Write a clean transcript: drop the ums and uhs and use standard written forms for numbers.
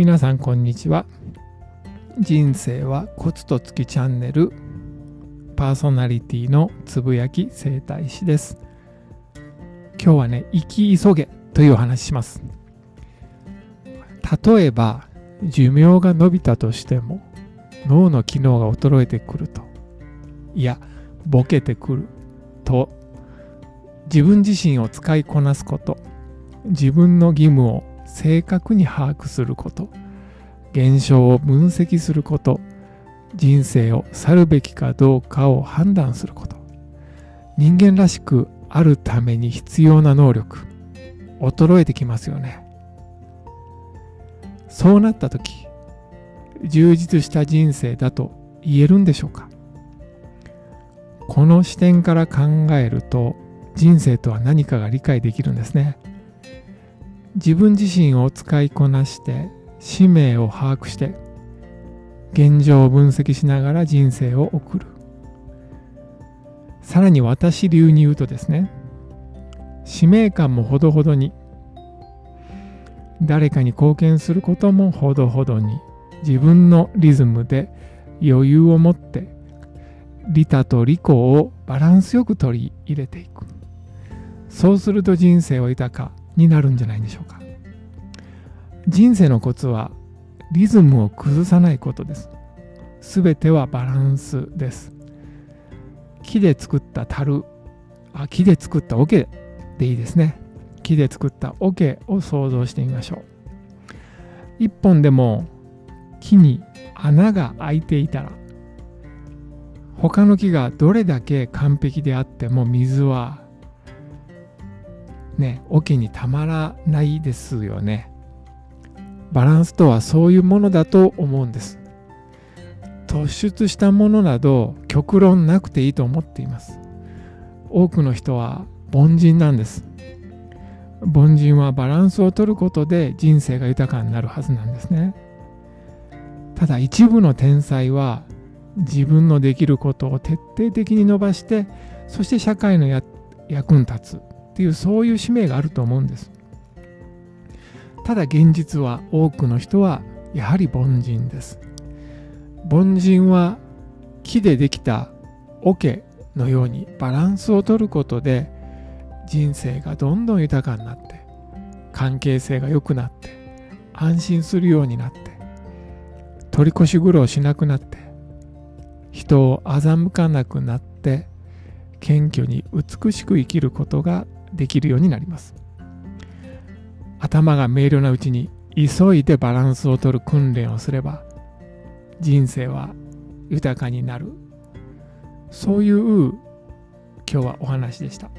皆さんこんにちは。人生はコツとつきチャンネルパーソナリティのつぶやき整体師です。今日はね、生き急げというお話します。例えば寿命が延びたとしても脳の機能が衰えてくると、いやボケてくると、自分自身を使いこなすこと、自分の義務を正確に把握すること、現象を分析すること、人生を去るべきかどうかを判断すること、人間らしくあるために必要な能力、衰えてきますよね。そうなった時、充実した人生だと言えるんでしょうか。この視点から考えると、人生とは何かが理解できるんですね。自分自身を使いこなして、使命を把握して、現状を分析しながら人生を送る。さらに私流に言うとですね、使命感もほどほどに、誰かに貢献することもほどほどに、自分のリズムで余裕を持って利他と利己をバランスよく取り入れていく。そうすると人生は豊かになるんじゃないでしょうか。人生のコツはリズムを崩さないことです。すべてはバランスです。木で作った樽、木で作った桶でいいですね。木で作った桶を想像してみましょう。一本でも木に穴が開いていたら、他の木がどれだけ完璧であっても水はね、桶にたまらないですよね。バランスとはそういうものだと思うんです。突出したものなど極論なくていいと思っています。多くの人は凡人なんです。凡人はバランスを取ることで人生が豊かになるはずなんですね。ただ一部の天才は自分のできることを徹底的に伸ばして、そして社会の役に立つっていう、そういう使命があると思うんです。ただ現実は多くの人はやはり凡人です。凡人は木でできた桶のようにバランスを取ることで人生がどんどん豊かになって、関係性が良くなって、安心するようになって、取り越し苦労しなくなって、人を欺かなくなって、謙虚に美しく生きることができるようになります。頭が明瞭なうちに急いでバランスを取る訓練をすれば人生は豊かになる。そういう今日はお話でした。